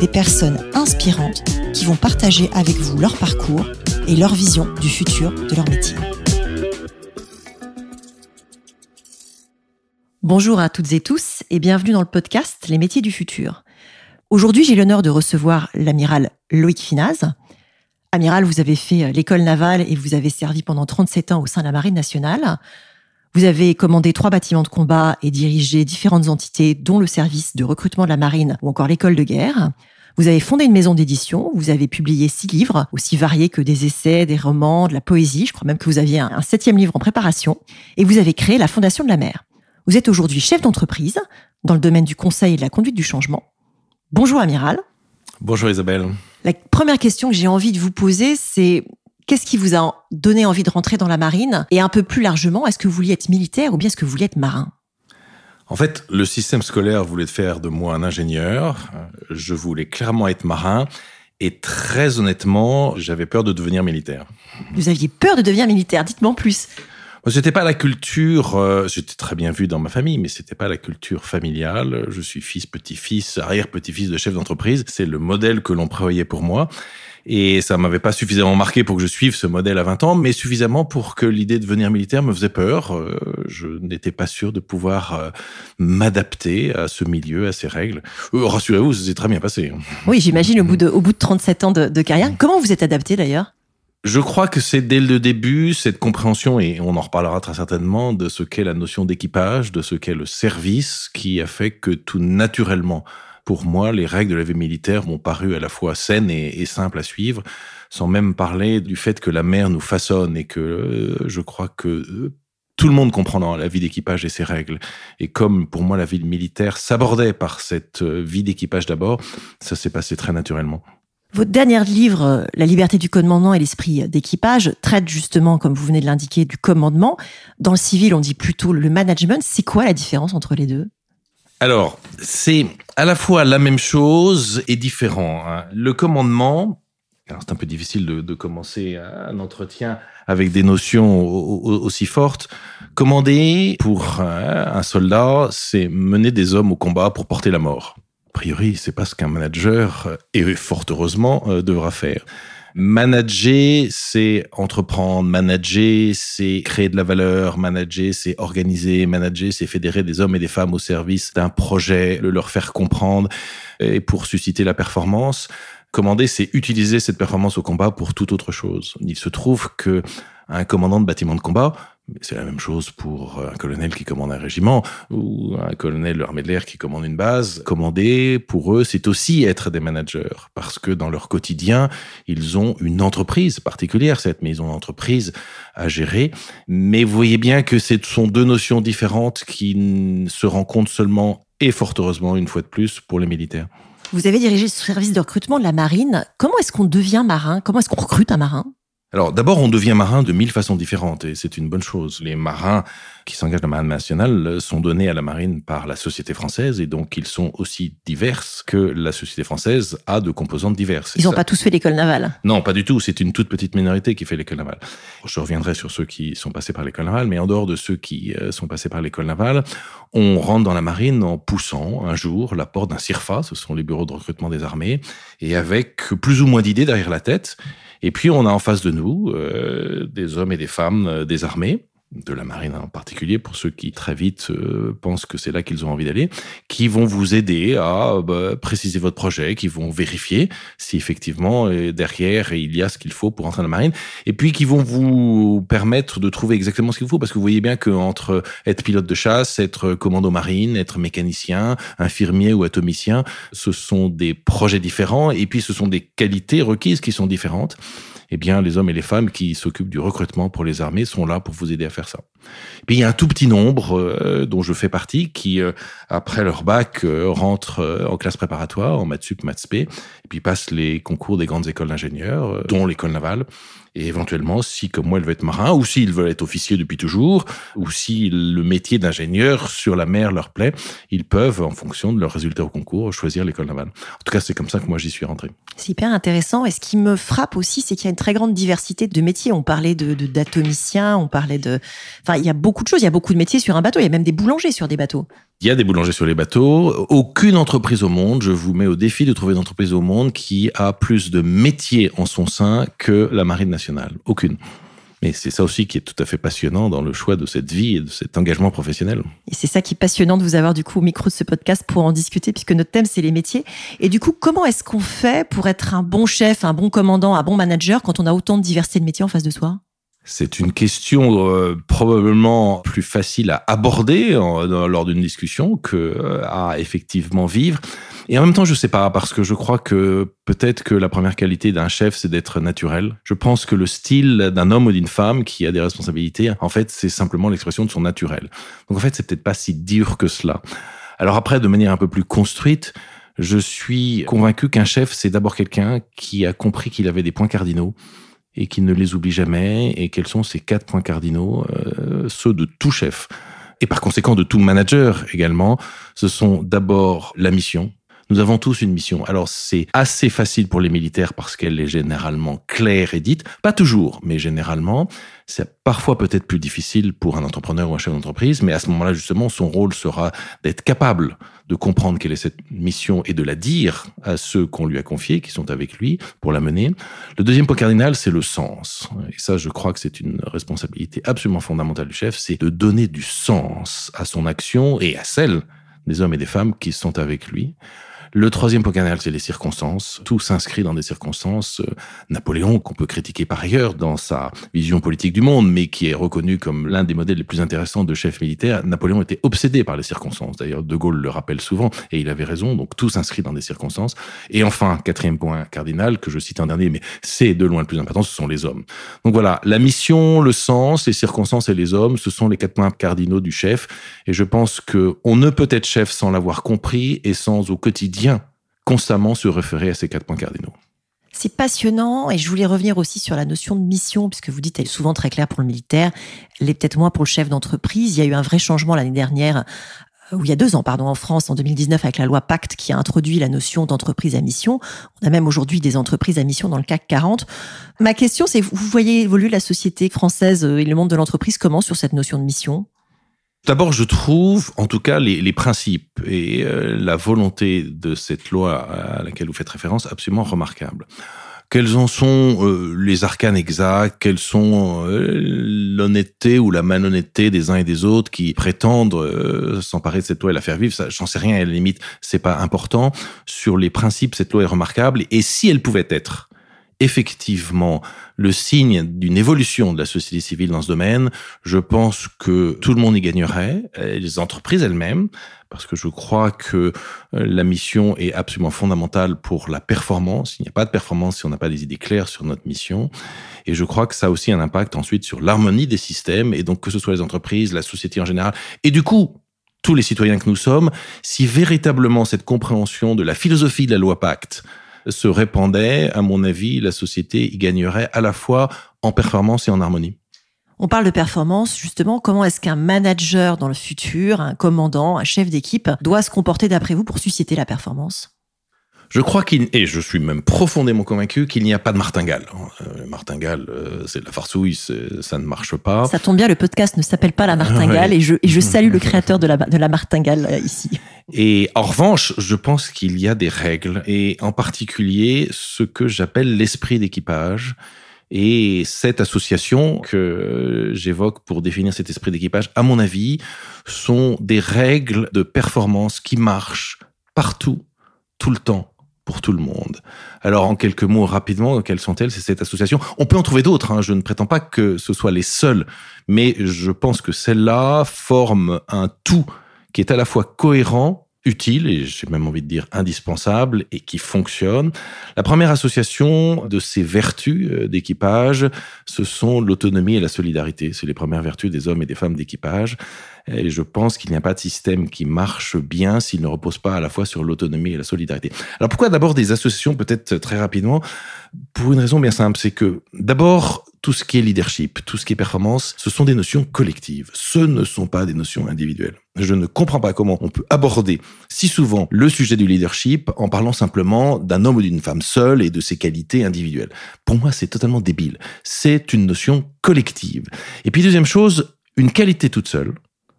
des personnes inspirantes qui vont partager avec vous leur parcours et leur vision du futur de leur métier. Bonjour à toutes et tous et bienvenue dans le podcast Les métiers du futur. Aujourd'hui, j'ai l'honneur de recevoir l'amiral Loïc Finaz. Amiral, vous avez fait l'école navale et vous avez servi pendant 37 ans au sein de la Marine nationale. Vous avez commandé 3 bâtiments de combat et dirigé différentes entités, dont le service de recrutement de la Marine ou encore l'école de guerre. Vous avez fondé une maison d'édition, vous avez publié 6 livres, aussi variés que des essais, des romans, de la poésie. Je crois même que vous aviez un 7e livre en préparation. Et vous avez créé la Fondation de la Mer. Vous êtes aujourd'hui chef d'entreprise dans le domaine du conseil et de la conduite du changement. Bonjour Amiral. Bonjour Isabelle. La première question que j'ai envie de vous poser, c'est qu'est-ce qui vous a donné envie de rentrer dans la marine? Et un peu plus largement, est-ce que vous vouliez être militaire ou bien est-ce que vous vouliez être marin? En fait, le système scolaire voulait faire de moi un ingénieur. Je voulais clairement être marin. Et très honnêtement, j'avais peur de devenir militaire. Vous aviez peur de devenir militaire? Dites-moi en plus. C'était pas la culture, j'étais très bien vu dans ma famille, mais c'était pas la culture familiale. Je suis fils, petit-fils, arrière-petit-fils de chef d'entreprise. C'est le modèle que l'on prévoyait pour moi. Et ça m'avait pas suffisamment marqué pour que je suive ce modèle à 20 ans, mais suffisamment pour que l'idée de devenir militaire me faisait peur. Je n'étais pas sûr de pouvoir m'adapter à ce milieu, à ces règles. Rassurez-vous, ça s'est très bien passé. Oui, j'imagine au bout de 37 ans de carrière. Comment vous êtes adapté d'ailleurs ? Je crois que c'est dès le début, cette compréhension, et on en reparlera très certainement, de ce qu'est la notion d'équipage, de ce qu'est le service, qui a fait que tout naturellement, pour moi, les règles de la vie militaire m'ont paru à la fois saines et simples à suivre, sans même parler du fait que la mer nous façonne et que je crois que... tout le monde comprend la vie d'équipage et ses règles. Et comme pour moi, la vie militaire s'abordait par cette vie d'équipage d'abord, ça s'est passé très naturellement. Votre dernier livre, La liberté du commandement et l'esprit d'équipage, traite justement, comme vous venez de l'indiquer, du commandement. Dans le civil, on dit plutôt le management. C'est quoi la différence entre les deux ? Alors, c'est à la fois la même chose et différent. Le commandement, alors c'est un peu difficile de commencer un entretien avec des notions aussi fortes. Commander pour un soldat, c'est mener des hommes au combat pour porter la mort. A priori, c'est pas ce qu'un manager, et fort heureusement, devra faire. Manager, c'est entreprendre. Manager, c'est créer de la valeur. Manager, c'est organiser. Manager, c'est fédérer des hommes et des femmes au service d'un projet, le leur faire comprendre et pour susciter la performance. Commander, c'est utiliser cette performance au combat pour toute autre chose. Il se trouve que un commandant de bâtiment de combat, c'est la même chose pour un colonel qui commande un régiment ou un colonel de l'armée de l'air qui commande une base. Commander, pour eux, c'est aussi être des managers parce que dans leur quotidien, ils ont une entreprise particulière, cette maison d'entreprise à gérer. Mais vous voyez bien que ce sont deux notions différentes qui se rencontrent seulement et fort heureusement, une fois de plus, pour les militaires. Vous avez dirigé ce service de recrutement de la Marine. Comment est-ce qu'on devient marin? Comment est-ce qu'on recrute un marin? Alors d'abord, on devient marin de 1000 façons différentes et c'est une bonne chose. Les marins qui s'engagent dans la Marine nationale sont donnés à la Marine par la société française et donc ils sont aussi diverses que la société française a de composantes diverses. Ils n'ont pas tous fait l'école navale? Non, pas du tout. C'est une toute petite minorité qui fait l'école navale. Je reviendrai sur ceux qui sont passés par l'école navale, mais en dehors de ceux qui sont passés par l'école navale, on rentre dans la Marine en poussant un jour la porte d'un CIRFA, ce sont les bureaux de recrutement des armées, et avec plus ou moins d'idées derrière la tête. Et puis, on a en face de nous des hommes et des femmes des armées, de la Marine en particulier, pour ceux qui très vite pensent que c'est là qu'ils ont envie d'aller, qui vont vous aider à préciser votre projet, qui vont vérifier si effectivement derrière il y a ce qu'il faut pour entrer dans la Marine, et puis qui vont vous permettre de trouver exactement ce qu'il faut, parce que vous voyez bien qu'entre être pilote de chasse, être commando marine, être mécanicien, infirmier ou atomicien, ce sont des projets différents, et puis ce sont des qualités requises qui sont différentes. Eh bien, les hommes et les femmes qui s'occupent du recrutement pour les armées sont là pour vous aider à faire ça. Puis il y a un tout petit nombre dont je fais partie qui, après leur bac, rentrent en classe préparatoire, en maths sup, maths spé, et puis passent les concours des grandes écoles d'ingénieurs, dont l'école navale. Et éventuellement, si comme moi, ils veulent être marins, ou s'ils veulent être officiers depuis toujours, ou si le métier d'ingénieur sur la mer leur plaît, ils peuvent, en fonction de leurs résultats au concours, choisir l'école navale. En tout cas, c'est comme ça que moi, j'y suis rentré. C'est hyper intéressant. Et ce qui me frappe aussi, c'est qu'il y a une très grande diversité de métiers. On parlait d'atomiciens, on parlait de... Enfin, il y a beaucoup de choses, il y a beaucoup de métiers sur un bateau. Il y a même des boulangers sur des bateaux. Il y a des boulangers sur les bateaux. Aucune entreprise au monde, je vous mets au défi de trouver une entreprise au monde qui a plus de métiers en son sein que la Marine nationale. Aucune. Mais c'est ça aussi qui est tout à fait passionnant dans le choix de cette vie et de cet engagement professionnel. Et c'est ça qui est passionnant de vous avoir du coup au micro de ce podcast pour en discuter, puisque notre thème, c'est les métiers. Et du coup, comment est-ce qu'on fait pour être un bon chef, un bon commandant, un bon manager quand on a autant de diversité de métiers en face de soi ? C'est une question probablement plus facile à aborder lors d'une discussion qu'à effectivement vivre. Et en même temps, je sais pas, parce que je crois que peut-être que la première qualité d'un chef, c'est d'être naturel. Je pense que le style d'un homme ou d'une femme qui a des responsabilités, en fait, c'est simplement l'expression de son naturel. Donc en fait, c'est peut-être pas si dur que cela. Alors après, de manière un peu plus construite, je suis convaincu qu'un chef, c'est d'abord quelqu'un qui a compris qu'il avait des points cardinaux et qu'il ne les oublie jamais, et quels sont ces 4 points cardinaux, ceux de tout chef, et par conséquent de tout manager également. Ce sont d'abord la mission. Nous avons tous une mission. Alors, c'est assez facile pour les militaires parce qu'elle est généralement claire et dite. Pas toujours, mais généralement. C'est parfois peut-être plus difficile pour un entrepreneur ou un chef d'entreprise, mais à ce moment-là, justement, son rôle sera d'être capable de comprendre quelle est cette mission et de la dire à ceux qu'on lui a confiés, qui sont avec lui, pour la mener. Le deuxième point cardinal, c'est le sens. Et ça, je crois que c'est une responsabilité absolument fondamentale du chef, c'est de donner du sens à son action et à celle des hommes et des femmes qui sont avec lui. Le troisième point cardinal, c'est les circonstances. Tout s'inscrit dans des circonstances. Napoléon, qu'on peut critiquer par ailleurs dans sa vision politique du monde, mais qui est reconnu comme l'un des modèles les plus intéressants de chef militaire, Napoléon était obsédé par les circonstances. D'ailleurs, De Gaulle le rappelle souvent, et il avait raison, donc tout s'inscrit dans des circonstances. Et enfin, quatrième point cardinal, que je cite en dernier, mais c'est de loin le plus important, ce sont les hommes. Donc voilà, la mission, le sens, les circonstances et les hommes, ce sont les 4 points cardinaux du chef. Et je pense qu'on ne peut être chef sans l'avoir compris et sans au quotidien constamment se référer à ces 4 points cardinaux. C'est passionnant, et je voulais revenir aussi sur la notion de mission, puisque vous dites qu'elle est souvent très claire pour le militaire, elle est peut-être moins pour le chef d'entreprise. Il y a eu un vrai changement l'année dernière, ou il y a 2 ans, pardon, en France, en 2019, avec la loi Pacte qui a introduit la notion d'entreprise à mission. On a même aujourd'hui des entreprises à mission dans le CAC 40. Ma question, c'est, vous voyez évoluer la société française et le monde de l'entreprise comment sur cette notion de mission ? D'abord, je trouve, en tout cas, les principes et la volonté de cette loi à laquelle vous faites référence absolument remarquables. Quels en sont les arcanes exacts? Quelles sont l'honnêteté ou la malhonnêteté des uns et des autres qui prétendent s'emparer de cette loi et la faire vivre? Ça, j'en sais rien, à la limite, c'est pas important. Sur les principes, cette loi est remarquable. Et si elle pouvait être effectivement le signe d'une évolution de la société civile dans ce domaine, je pense que tout le monde y gagnerait, les entreprises elles-mêmes, parce que je crois que la mission est absolument fondamentale pour la performance. Il n'y a pas de performance si on n'a pas des idées claires sur notre mission. Et je crois que ça a aussi un impact ensuite sur l'harmonie des systèmes, et donc que ce soit les entreprises, la société en général, et du coup, tous les citoyens que nous sommes, si véritablement cette compréhension de la philosophie de la loi Pacte se répandait, à mon avis, la société y gagnerait à la fois en performance et en harmonie. On parle de performance, justement. Comment est-ce qu'un manager dans le futur, un commandant, un chef d'équipe, doit se comporter d'après vous pour susciter la performance ? Je crois et je suis même profondément convaincu qu'il n'y a pas de martingale. Martingale, c'est de la farcouille, ça ne marche pas. Ça tombe bien, le podcast ne s'appelle pas La Martingale, ouais. et je salue le créateur de la Martingale ici. Et en revanche, je pense qu'il y a des règles, et en particulier ce que j'appelle l'esprit d'équipage. Et cette association que j'évoque pour définir cet esprit d'équipage, à mon avis, sont des règles de performance qui marchent partout, tout le temps, pour tout le monde. Alors, en quelques mots rapidement, quelles sont-elles? C'est cette association. On peut en trouver d'autres, hein. Je ne prétends pas que ce soit les seuls, mais je pense que celles-là forment un tout qui est à la fois cohérent, utile, et j'ai même envie de dire indispensable, et qui fonctionne. La première association de ces vertus d'équipage, ce sont l'autonomie et la solidarité. C'est les premières vertus des hommes et des femmes d'équipage. Et je pense qu'il n'y a pas de système qui marche bien s'il ne repose pas à la fois sur l'autonomie et la solidarité. Alors pourquoi d'abord des associations, peut-être très rapidement? Pour une raison bien simple, c'est que d'abord, tout ce qui est leadership, tout ce qui est performance, ce sont des notions collectives. Ce ne sont pas des notions individuelles. Je ne comprends pas comment on peut aborder si souvent le sujet du leadership en parlant simplement d'un homme ou d'une femme seul et de ses qualités individuelles. Pour moi, c'est totalement débile. C'est une notion collective. Et puis deuxième chose, une qualité toute seule,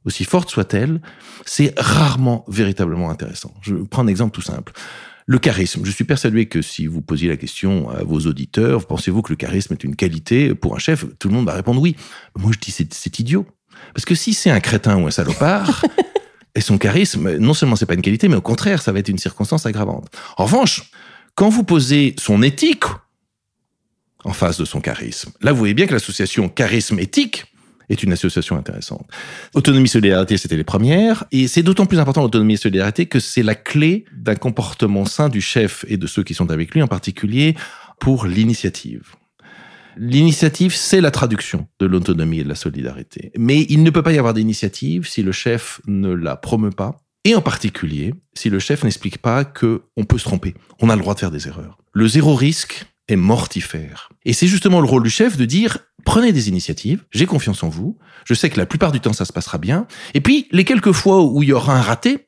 aussi forte soit-elle, c'est rarement véritablement intéressant. Je prends un exemple tout simple. Le charisme. Je suis persuadé que si vous posiez la question à vos auditeurs, pensez-vous que le charisme est une qualité pour un chef? Tout le monde va répondre oui. Moi, je dis c'est idiot. Parce que si c'est un crétin ou un salopard, et son charisme, non seulement c'est pas une qualité, mais au contraire, ça va être une circonstance aggravante. En revanche, quand vous posez son éthique en face de son charisme, là, vous voyez bien que l'association charisme-éthique est une association intéressante. Autonomie, solidarité, c'était les premières. Et c'est d'autant plus important, l'autonomie et solidarité, que c'est la clé d'un comportement sain du chef et de ceux qui sont avec lui, en particulier pour l'initiative. L'initiative, c'est la traduction de l'autonomie et de la solidarité. Mais il ne peut pas y avoir d'initiative si le chef ne la promeut pas. Et en particulier, si le chef n'explique pas qu'on peut se tromper. On a le droit de faire des erreurs. Le zéro risque est mortifère. Et c'est justement le rôle du chef de dire « Prenez des initiatives, j'ai confiance en vous, je sais que la plupart du temps ça se passera bien, et puis les quelques fois où il y aura un raté,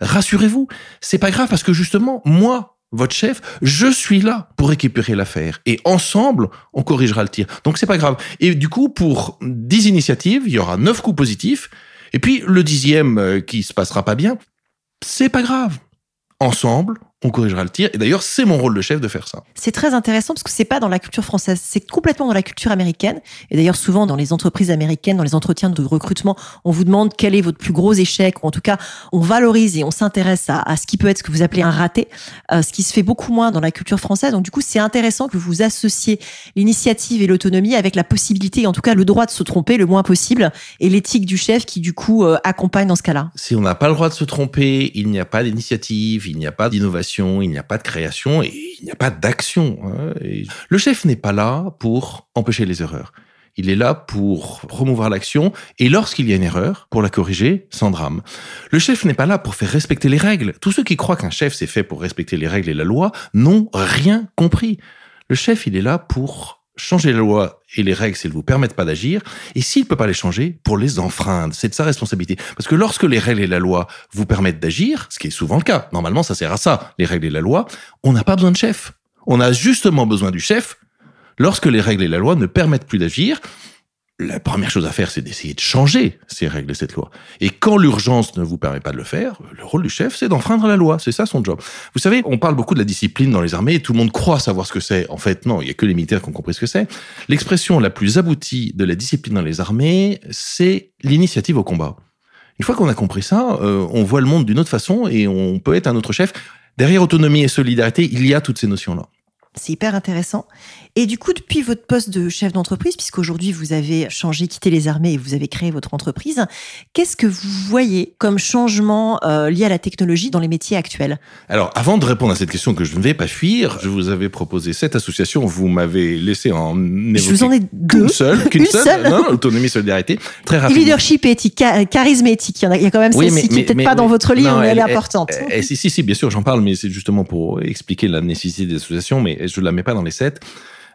rassurez-vous, c'est pas grave parce que justement, moi, votre chef, je suis là pour récupérer l'affaire et ensemble, on corrigera le tir. Donc c'est pas grave. Et du coup, pour 10 initiatives, il y aura 9 coups positifs, et puis le 10e qui se passera pas bien, c'est pas grave. Ensemble, on corrigera le tir. Et d'ailleurs, c'est mon rôle de chef de faire ça. C'est très intéressant parce que c'est pas dans la culture française. C'est complètement dans la culture américaine. Et d'ailleurs, souvent, dans les entreprises américaines, dans les entretiens de recrutement, on vous demande quel est votre plus gros échec. Ou en tout cas, on valorise et on s'intéresse à ce qui peut être ce que vous appelez un raté. Ce qui se fait beaucoup moins dans la culture française. Donc, du coup, c'est intéressant que vous associez l'initiative et l'autonomie avec la possibilité, en tout cas, le droit de se tromper le moins possible et l'éthique du chef qui, du coup, accompagne dans ce cas-là. Si on n'a pas le droit de se tromper, il n'y a pas d'initiative, il n'y a pas d'innovation. Il n'y a pas de création et il n'y a pas d'action. Le chef n'est pas là pour empêcher les erreurs. Il est là pour promouvoir l'action et lorsqu'il y a une erreur, pour la corriger sans drame. Le chef n'est pas là pour faire respecter les règles. Tous ceux qui croient qu'un chef c'est fait pour respecter les règles et la loi n'ont rien compris. Le chef, il est là pour changer la loi et les règles s'ils ne vous permettent pas d'agir, et s'il ne peut pas les changer, pour les enfreindre. C'est de sa responsabilité. Parce que lorsque les règles et la loi vous permettent d'agir, ce qui est souvent le cas, normalement ça sert à ça, les règles et la loi, on n'a pas besoin de chef. On a justement besoin du chef lorsque les règles et la loi ne permettent plus d'agir. La première chose à faire, c'est d'essayer de changer ces règles et cette loi. Et quand l'urgence ne vous permet pas de le faire, le rôle du chef, c'est d'enfreindre la loi. C'est ça son job. Vous savez, on parle beaucoup de la discipline dans les armées et tout le monde croit savoir ce que c'est. En fait, non, il n'y a que les militaires qui ont compris ce que c'est. L'expression la plus aboutie de la discipline dans les armées, c'est l'initiative au combat. Une fois qu'on a compris ça, on voit le monde d'une autre façon et on peut être un autre chef. Derrière autonomie et solidarité, il y a toutes ces notions-là. C'est hyper intéressant. Et du coup, depuis votre poste de chef d'entreprise, puisqu'aujourd'hui vous avez changé, quitté les armées et vous avez créé votre entreprise, qu'est-ce que vous voyez comme changement lié à la technologie dans les métiers actuels? Alors, avant de répondre à cette question que je ne vais pas fuir, je vous avais proposé cette association, vous m'avez laissé en évoquer. Je vous en ai deux. Qu'une seule. Non, autonomie, solidarité. Très rapidement. Leadership et éthique, charisme et éthique. Il y a quand même celle-ci qui n'est peut-être pas dans votre livre, mais elle est importante. Si, bien sûr, j'en parle, mais c'est justement pour expliquer la nécessité des associations, mais je ne la mets pas dans les 7.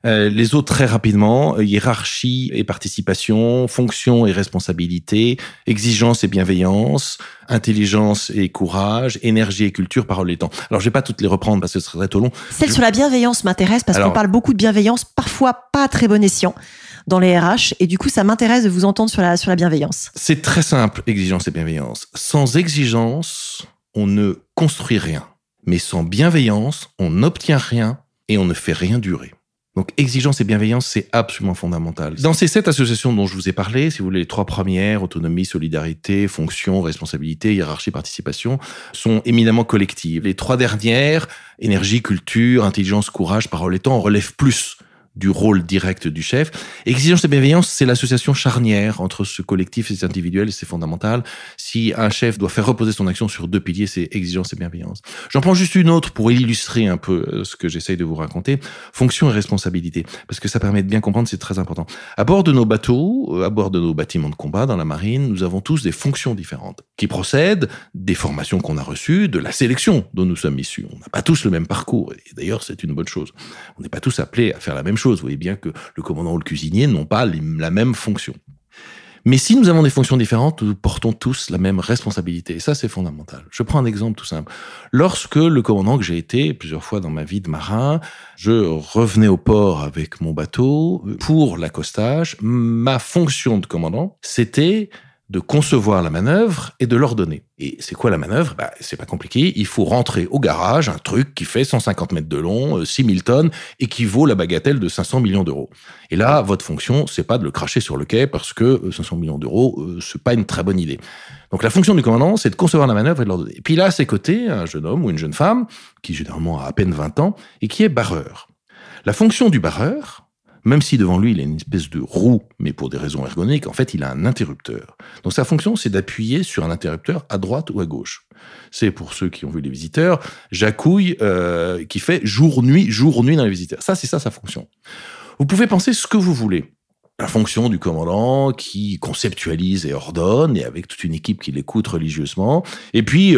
Les autres, très rapidement, hiérarchie et participation, fonction et responsabilité, exigence et bienveillance, intelligence et courage, énergie et culture, parole et temps. Alors, je ne vais pas toutes les reprendre parce que ce serait trop long. Sur la bienveillance m'intéresse parce qu'on parle beaucoup de bienveillance, parfois pas très bon escient dans les RH. Et du coup, ça m'intéresse de vous entendre sur la bienveillance. C'est très simple, exigence et bienveillance. Sans exigence, on ne construit rien. Mais sans bienveillance, on n'obtient rien et on ne fait rien durer. Donc, exigence et bienveillance, c'est absolument fondamental. Dans ces 7 associations dont je vous ai parlé, si vous voulez, les 3 premières, autonomie, solidarité, fonction, responsabilité, hiérarchie, participation, sont éminemment collectives. Les 3 dernières, énergie, culture, intelligence, courage, parole et temps, relèvent plus du rôle direct du chef. Exigence et bienveillance, c'est l'association charnière entre ce collectif et cet individuel, et c'est fondamental. Si un chef doit faire reposer son action sur deux piliers, c'est exigence et bienveillance. J'en prends juste une autre pour illustrer un peu ce que j'essaye de vous raconter. Fonction et responsabilité, parce que ça permet de bien comprendre, c'est très important. À bord de nos bateaux, à bord de nos bâtiments de combat dans la marine, nous avons tous des fonctions différentes, qui procèdent des formations qu'on a reçues, de la sélection dont nous sommes issus. On n'a pas tous le même parcours, et d'ailleurs c'est une bonne chose. On n'est pas tous appelés à faire la même chose. Vous voyez bien que le commandant ou le cuisinier n'ont pas la même fonction. Mais si nous avons des fonctions différentes, nous portons tous la même responsabilité. Et ça, c'est fondamental. Je prends un exemple tout simple. Lorsque le commandant que j'ai été plusieurs fois dans ma vie de marin, je revenais au port avec mon bateau pour l'accostage. Ma fonction de commandant, c'était de concevoir la manœuvre et de l'ordonner. Et c'est quoi la manœuvre ? Bah, c'est pas compliqué, il faut rentrer au garage un truc qui fait 150 mètres de long, 6000 tonnes, et qui vaut la bagatelle de 500 millions d'euros. Et là, votre fonction, c'est pas de le cracher sur le quai, parce que 500 millions d'euros, c'est pas une très bonne idée. Donc la fonction du commandant, c'est de concevoir la manœuvre et de l'ordonner. Et puis là, à ses côtés, un jeune homme ou une jeune femme, qui généralement a à peine 20 ans, et qui est barreur. La fonction du barreur, même si devant lui, il a une espèce de roue, mais pour des raisons ergonomiques, en fait, il a un interrupteur. Donc, sa fonction, c'est d'appuyer sur un interrupteur à droite ou à gauche. C'est, pour ceux qui ont vu Les Visiteurs, Jacouille qui fait jour-nuit dans Les Visiteurs. Ça, c'est ça, sa fonction. Vous pouvez penser ce que vous voulez. La fonction du commandant qui conceptualise et ordonne, et avec toute une équipe qui l'écoute religieusement. Et puis,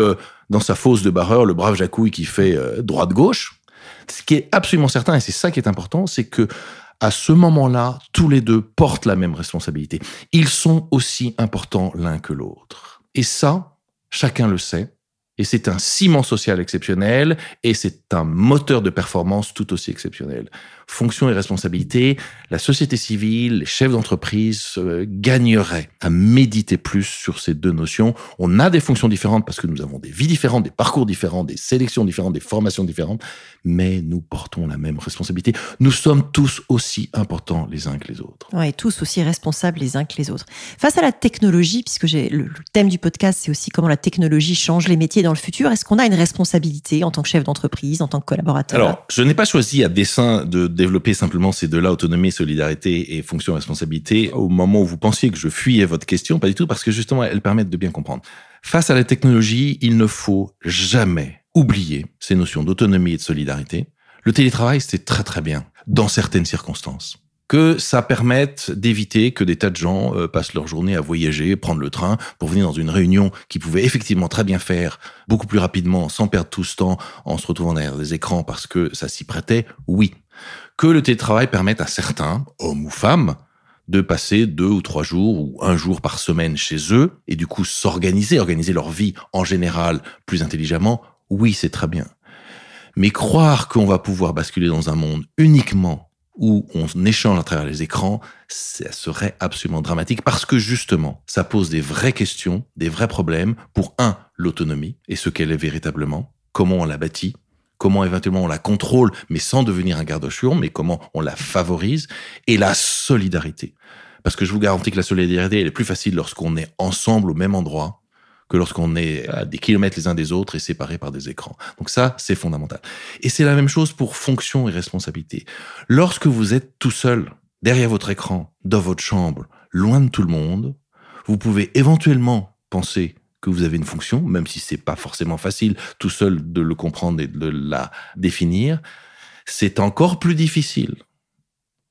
dans sa fosse de barreur, le brave Jacouille qui fait droite-gauche. Ce qui est absolument certain, et c'est ça qui est important, c'est que à ce moment-là, tous les deux portent la même responsabilité. Ils sont aussi importants l'un que l'autre. Et ça, chacun le sait. Et c'est un ciment social exceptionnel, et c'est un moteur de performance tout aussi exceptionnel. Fonction et responsabilité, la société civile, les chefs d'entreprise gagneraient à méditer plus sur ces deux notions. On a des fonctions différentes parce que nous avons des vies différentes, des parcours différents, des sélections différentes, des formations différentes, mais nous portons la même responsabilité. Nous sommes tous aussi importants les uns que les autres. Ouais, tous aussi responsables les uns que les autres. Face à la technologie, puisque le thème du podcast, c'est aussi comment la technologie change les métiers dans le futur, est-ce qu'on a une responsabilité en tant que chef d'entreprise, en tant que collaborateur ? Alors, je n'ai pas choisi à dessein de développer simplement ces deux-là, autonomie, solidarité et fonction responsabilité, au moment où vous pensiez que je fuyais votre question, pas du tout, parce que justement, elles permettent de bien comprendre. Face à la technologie, il ne faut jamais oublier ces notions d'autonomie et de solidarité. Le télétravail, c'est très très bien, dans certaines circonstances. Que ça permette d'éviter que des tas de gens passent leur journée à voyager, prendre le train pour venir dans une réunion qu'ils pouvaient effectivement très bien faire, beaucoup plus rapidement, sans perdre tout ce temps, en se retrouvant derrière des écrans parce que ça s'y prêtait, oui. Que le télétravail permette à certains, hommes ou femmes, de passer 2 ou 3 jours ou 1 jour par semaine chez eux et du coup s'organiser, organiser leur vie en général plus intelligemment, oui, c'est très bien. Mais croire qu'on va pouvoir basculer dans un monde uniquement où on échange à travers les écrans, ça serait absolument dramatique parce que justement, ça pose des vraies questions, des vrais problèmes pour l'autonomie et ce qu'elle est véritablement, comment on la bâtit, comment éventuellement on la contrôle, mais sans devenir un garde-chiour, mais comment on la favorise, et la solidarité. Parce que je vous garantis que la solidarité, elle est plus facile lorsqu'on est ensemble au même endroit que lorsqu'on est à des kilomètres les uns des autres et séparés par des écrans. Donc ça, c'est fondamental. Et c'est la même chose pour fonction et responsabilité. Lorsque vous êtes tout seul, derrière votre écran, dans votre chambre, loin de tout le monde, vous pouvez éventuellement penser que vous avez une fonction, même si c'est pas forcément facile tout seul de le comprendre et de la définir. C'est encore plus difficile.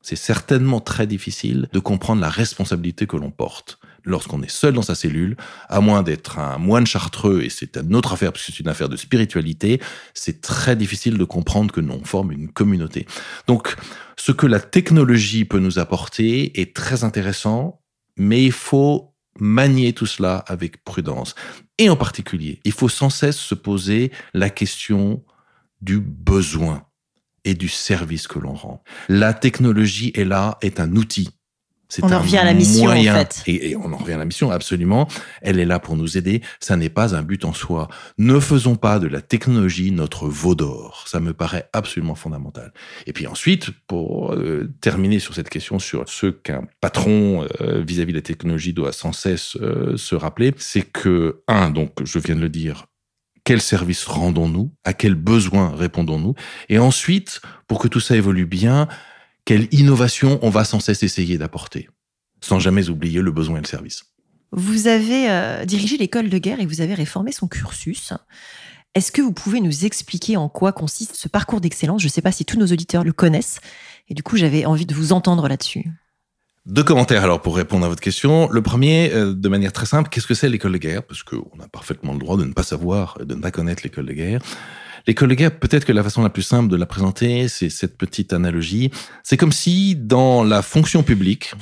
C'est certainement très difficile de comprendre la responsabilité que l'on porte lorsqu'on est seul dans sa cellule, à moins d'être un moine chartreux, et c'est une autre affaire, parce que c'est une affaire de spiritualité, c'est très difficile de comprendre que l'on forme une communauté. Donc, ce que la technologie peut nous apporter est très intéressant, mais il faut manier tout cela avec prudence. Et en particulier, il faut sans cesse se poser la question du besoin et du service que l'on rend. La technologie est là, est un outil. C'est on en revient à la mission, moyen, en fait. Et on en revient à la mission, absolument. Elle est là pour nous aider. Ça n'est pas un but en soi. Ne faisons pas de la technologie notre veau d'or. Ça me paraît absolument fondamental. Et puis ensuite, pour terminer sur cette question sur ce qu'un patron vis-à-vis de la technologie doit sans cesse se rappeler, c'est que, donc je viens de le dire, quel service rendons-nous ? À quels besoins répondons-nous ? Et ensuite, pour que tout ça évolue bien, quelle innovation on va sans cesse essayer d'apporter, sans jamais oublier le besoin et le service. Vous avez dirigé l'école de guerre et vous avez réformé son cursus. Est-ce que vous pouvez nous expliquer en quoi consiste ce parcours d'excellence ? Je ne sais pas si tous nos auditeurs le connaissent, et du coup, j'avais envie de vous entendre là-dessus. Deux commentaires alors pour répondre à votre question. Le premier, de manière très simple, qu'est-ce que c'est l'école de guerre ? Parce qu'on a parfaitement le droit de ne pas savoir, de ne pas connaître l'école de guerre. L'école de guerre, peut-être que la façon la plus simple de la présenter, c'est cette petite analogie. C'est comme si, dans la fonction publique,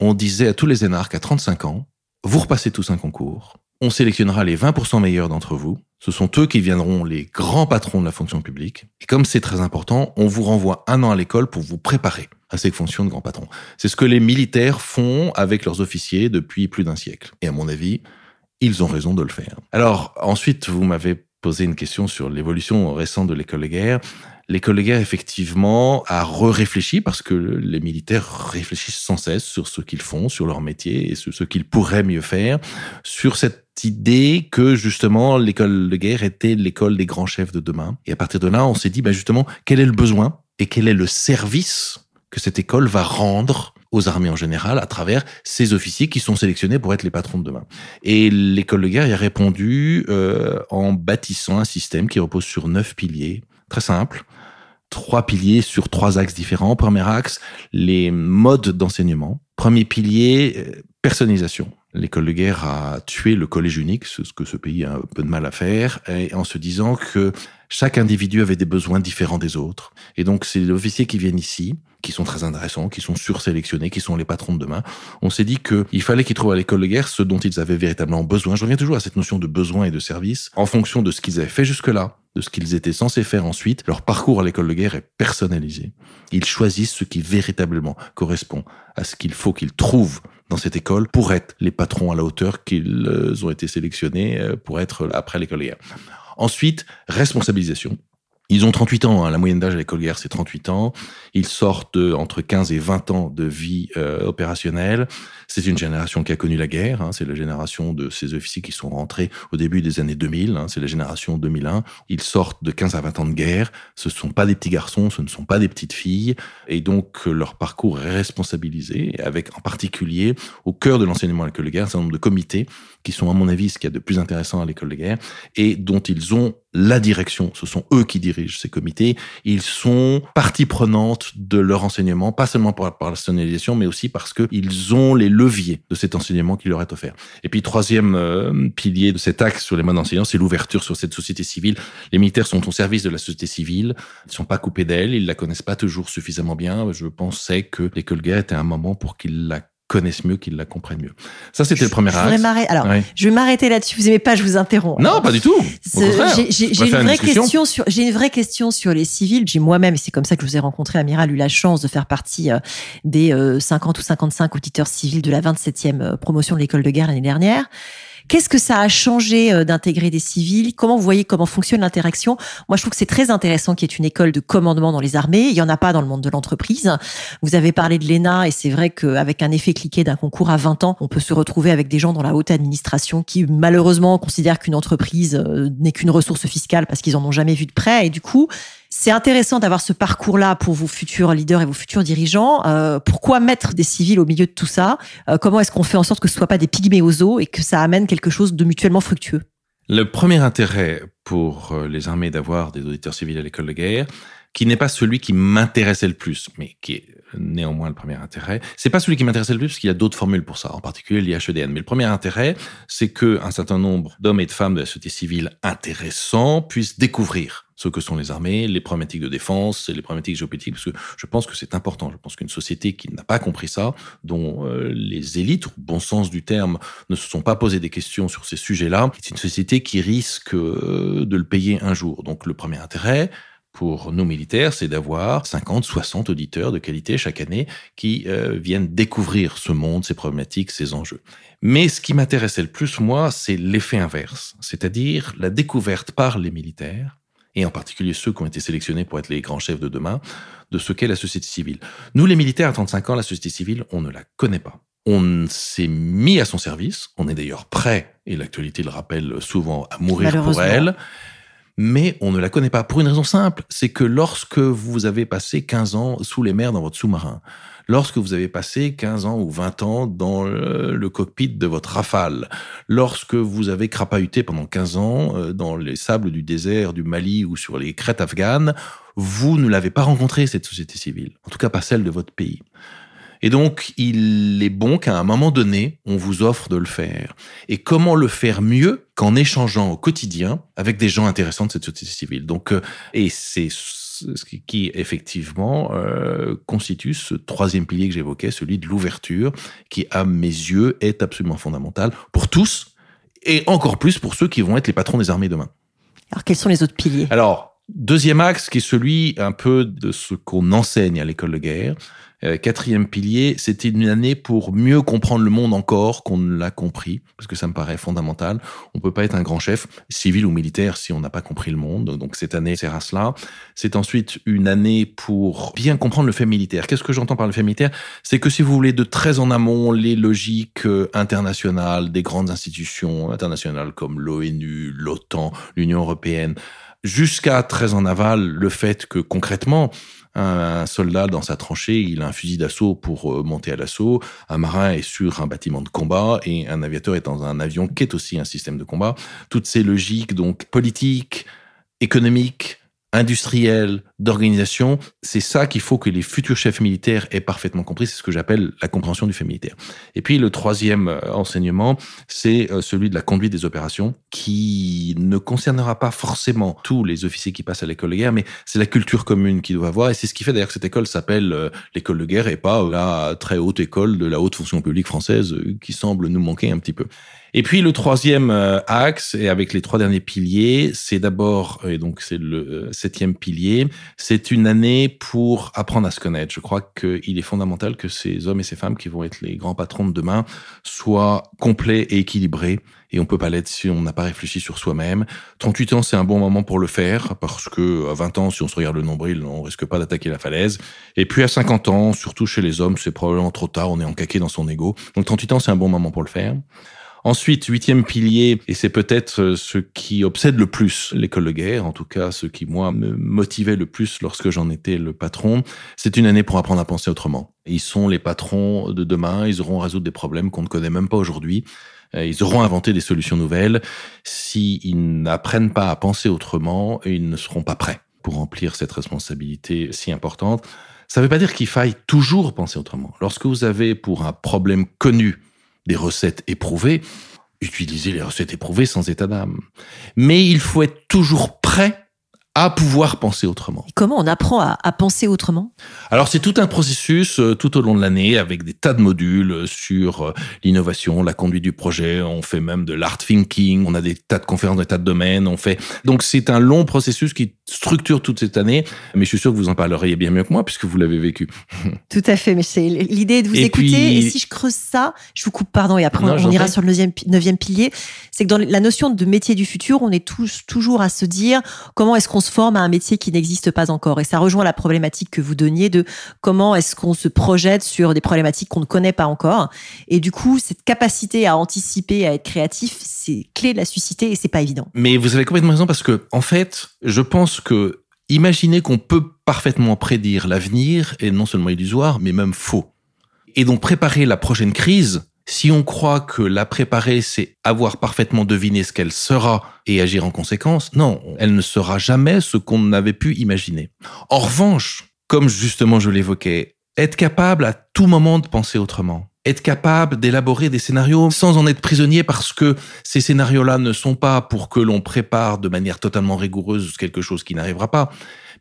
on disait à tous les énarques à 35 ans, vous repassez tous un concours, on sélectionnera les 20% meilleurs d'entre vous, ce sont eux qui viendront les grands patrons de la fonction publique, et comme c'est très important, on vous renvoie 1 an à l'école pour vous préparer à ces fonctions de grands patrons. C'est ce que les militaires font avec leurs officiers depuis plus d'un siècle. Et à mon avis, ils ont raison de le faire. Alors, ensuite, vous m'avez posé une question sur l'évolution récente de l'école de guerre. L'école de guerre, effectivement, a réfléchi parce que les militaires réfléchissent sans cesse sur ce qu'ils font, sur leur métier et sur ce qu'ils pourraient mieux faire, sur cette idée que, justement, l'école de guerre était l'école des grands chefs de demain. Et à partir de là, on s'est dit, justement, quel est le besoin et quel est le service que cette école va rendre aux armées en général à travers ces officiers qui sont sélectionnés pour être les patrons de demain. Et l'école de guerre y a répondu en bâtissant un système qui repose sur 9 piliers, très simple. 3 piliers sur 3 axes différents. Premier axe, les modes d'enseignement. Premier pilier, personnalisation. L'école de guerre a tué le collège unique, ce que ce pays a un peu de mal à faire, en se disant que chaque individu avait des besoins différents des autres. Et donc, c'est les officiers qui viennent ici, qui sont très intéressants, qui sont sursélectionnés, qui sont les patrons de demain. On s'est dit qu'il fallait qu'ils trouvent à l'école de guerre ce dont ils avaient véritablement besoin. Je reviens toujours à cette notion de besoin et de service en fonction de ce qu'ils avaient fait jusque-là, de ce qu'ils étaient censés faire ensuite. Leur parcours à l'école de guerre est personnalisé. Ils choisissent ce qui véritablement correspond à ce qu'il faut qu'ils trouvent dans cette école pour être les patrons à la hauteur qu'ils ont été sélectionnés pour être après l'école de guerre. Ensuite, responsabilisation. Ils ont 38 ans, hein, la moyenne d'âge à l'école de guerre, c'est 38 ans. Ils sortent entre 15 et 20 ans de vie opérationnelle. C'est une génération qui a connu la guerre. Hein, c'est la génération de ces officiers qui sont rentrés au début des années 2000. Hein, c'est la génération 2001. Ils sortent de 15 à 20 ans de guerre. Ce ne sont pas des petits garçons, ce ne sont pas des petites filles. Et donc, leur parcours est responsabilisé, avec en particulier, au cœur de l'enseignement à l'école de guerre, c'est un nombre de comités qui sont, à mon avis, ce qu'il y a de plus intéressant à l'école de guerre, et dont ils ont la direction. Ce sont eux qui dirigent ces comités. Ils sont partie prenante de leur enseignement, pas seulement par la personnalisation, mais aussi parce qu'ils ont les leviers de cet enseignement qui leur est offert. Et puis, troisième pilier de cet axe sur les modes d'enseignement, c'est l'ouverture sur cette société civile. Les militaires sont au service de la société civile. Ils ne sont pas coupés d'elle. Ils ne la connaissent pas toujours suffisamment bien. Je pensais que l'école de guerre était un moment pour qu'ils la connaissent mieux, qu'ils la comprennent mieux. Ça, c'était le premier axe. Je vais m'arrêter là-dessus. Vous aimez pas, je vous interromps. Non, pas du tout. J'ai une vraie question sur les civils. J'ai moi-même, et c'est comme ça que je vous ai rencontré, Amiral, eu la chance de faire partie des 50 ou 55 auditeurs civils de la 27e promotion de l'école de guerre l'année dernière. Qu'est-ce que ça a changé d'intégrer des civils ? Comment vous voyez comment fonctionne l'interaction ? Moi, je trouve que c'est très intéressant qu'il y ait une école de commandement dans les armées. Il n'y en a pas dans le monde de l'entreprise. Vous avez parlé de l'ENA et c'est vrai qu'avec un effet cliquet d'un concours à 20 ans, on peut se retrouver avec des gens dans la haute administration qui, malheureusement, considèrent qu'une entreprise n'est qu'une ressource fiscale parce qu'ils n'en ont jamais vu de près. Et du coup, c'est intéressant d'avoir ce parcours-là pour vos futurs leaders et vos futurs dirigeants. Pourquoi mettre des civils au milieu de tout ça ? Comment est-ce qu'on fait en sorte que ce ne soit pas des pygmées aux os et que ça amène quelque chose de mutuellement fructueux ? Le premier intérêt pour les armées d'avoir des auditeurs civils à l'école de guerre, qui n'est pas celui qui m'intéressait le plus, mais qui est néanmoins le premier intérêt. C'est pas celui qui m'intéressait le plus, parce qu'il y a d'autres formules pour ça, en particulier l'IHEDN. Mais le premier intérêt, c'est qu'un certain nombre d'hommes et de femmes de la société civile intéressants puissent découvrir ce que sont les armées, les problématiques de défense, les problématiques géopolitiques, parce que je pense que c'est important. Je pense qu'une société qui n'a pas compris ça, dont les élites, au bon sens du terme, ne se sont pas posées des questions sur ces sujets-là, c'est une société qui risque de le payer un jour. Donc le premier intérêt pour nos militaires, c'est d'avoir 50, 60 auditeurs de qualité chaque année qui viennent découvrir ce monde, ces problématiques, ces enjeux. Mais ce qui m'intéressait le plus, moi, c'est l'effet inverse, c'est-à-dire la découverte par les militaires, et en particulier ceux qui ont été sélectionnés pour être les grands chefs de demain, de ce qu'est la société civile. Nous, les militaires, à 35 ans, la société civile, on ne la connaît pas. On s'est mis à son service, on est d'ailleurs prêt, et l'actualité le rappelle souvent, à mourir pour elle. mais on ne la connaît pas pour une raison simple, c'est que lorsque vous avez passé 15 ans sous les mers dans votre sous-marin, lorsque vous avez passé 15 ans ou 20 ans dans le cockpit de votre Rafale, lorsque vous avez crapahuté pendant 15 ans dans les sables du désert du Mali ou sur les crêtes afghanes, vous ne l'avez pas rencontrée, cette société civile, en tout cas pas celle de votre pays. Et donc, il est bon qu'à un moment donné, on vous offre de le faire. Et comment le faire mieux qu'en échangeant au quotidien avec des gens intéressants de cette société civile. Donc, et c'est ce qui, effectivement, constitue ce troisième pilier que j'évoquais, celui de l'ouverture, qui, à mes yeux, est absolument fondamental pour tous, et encore plus pour ceux qui vont être les patrons des armées demain. Alors, quels sont les autres piliers ? Alors, deuxième axe, qui est celui un peu de ce qu'on enseigne à l'école de guerre. Quatrième pilier, c'était une année pour mieux comprendre le monde encore qu'on ne l'a compris, parce que ça me paraît fondamental. On peut pas être un grand chef, civil ou militaire, si on n'a pas compris le monde. Donc cette année sert à cela. C'est ensuite une année pour bien comprendre le fait militaire. Qu'est-ce que j'entends par le fait militaire ? C'est que si vous voulez de très en amont les logiques internationales, des grandes institutions internationales comme l'ONU, l'OTAN, l'Union européenne, jusqu'à très en aval le fait que concrètement, un soldat dans sa tranchée, il a un fusil d'assaut pour monter à l'assaut, un marin est sur un bâtiment de combat et un aviateur est dans un avion qui est aussi un système de combat. Toutes ces logiques donc politiques, économiques, industrielles, d'organisation, c'est ça qu'il faut que les futurs chefs militaires aient parfaitement compris, c'est ce que j'appelle la compréhension du fait militaire. Et puis le troisième enseignement, c'est celui de la conduite des opérations, qui ne concernera pas forcément tous les officiers qui passent à l'école de guerre, mais c'est la culture commune qu'ils doivent avoir, et c'est ce qui fait d'ailleurs que cette école s'appelle l'école de guerre et pas la très haute école de la haute fonction publique française qui semble nous manquer un petit peu. Et puis le troisième axe, et avec les trois derniers piliers, c'est d'abord, et donc c'est le septième pilier, c'est une année pour apprendre à se connaître. Je crois qu'il est fondamental que ces hommes et ces femmes qui vont être les grands patrons de demain soient complets et équilibrés. Et on peut pas l'être si on n'a pas réfléchi sur soi-même. 38 ans, c'est un bon moment pour le faire, parce que à 20 ans, si on se regarde le nombril, on risque pas d'attaquer la falaise. Et puis à 50 ans, surtout chez les hommes, c'est probablement trop tard, on est encaqué dans son ego. Donc 38 ans, c'est un bon moment pour le faire. Ensuite, huitième pilier, et c'est peut-être ce qui obsède le plus l'école de guerre, en tout cas ce qui, moi, me motivait le plus lorsque j'en étais le patron, c'est une année pour apprendre à penser autrement. Ils sont les patrons de demain, ils auront à résoudre des problèmes qu'on ne connaît même pas aujourd'hui, ils auront inventé des solutions nouvelles. S'ils n'apprennent pas à penser autrement, ils ne seront pas prêts pour remplir cette responsabilité si importante. Ça ne veut pas dire qu'il faille toujours penser autrement. Lorsque vous avez pour un problème connu des recettes éprouvées, utilisez les recettes éprouvées sans état d'âme. Mais il faut être toujours prêt à pouvoir penser autrement. Et comment on apprend à penser autrement ? Alors, c'est tout un processus tout au long de l'année, avec des tas de modules sur l'innovation, la conduite du projet, on fait même de l'art thinking, on a des tas de conférences, des tas de domaines, on fait... Donc, c'est un long processus qui structure toute cette année, mais je suis sûr que vous en parleriez bien mieux que moi, puisque vous l'avez vécu. Tout à fait, mais c'est l'idée de vous écouter, puis... et si je creuse ça, je vous coupe, pardon, et après on ira sur le neuvième pilier, c'est que dans la notion de métier du futur, on est tous toujours à se dire comment est-ce qu'on se forme à un métier qui n'existe pas encore. Et ça rejoint la problématique que vous donniez de comment est-ce qu'on se projette sur des problématiques qu'on ne connaît pas encore. Et du coup, cette capacité à anticiper, à être créatif, c'est clé de la susciter et c'est pas évident. Mais vous avez complètement raison parce que, en fait, je pense que imaginer qu'on peut parfaitement prédire l'avenir est non seulement illusoire, mais même faux. Et donc, préparer la prochaine crise, si on croit que la préparer, c'est avoir parfaitement deviné ce qu'elle sera et agir en conséquence, non, elle ne sera jamais ce qu'on n'avait pu imaginer. En revanche, comme justement je l'évoquais, être capable à tout moment de penser autrement, être capable d'élaborer des scénarios sans en être prisonnier parce que ces scénarios-là ne sont pas pour que l'on prépare de manière totalement rigoureuse quelque chose qui n'arrivera pas,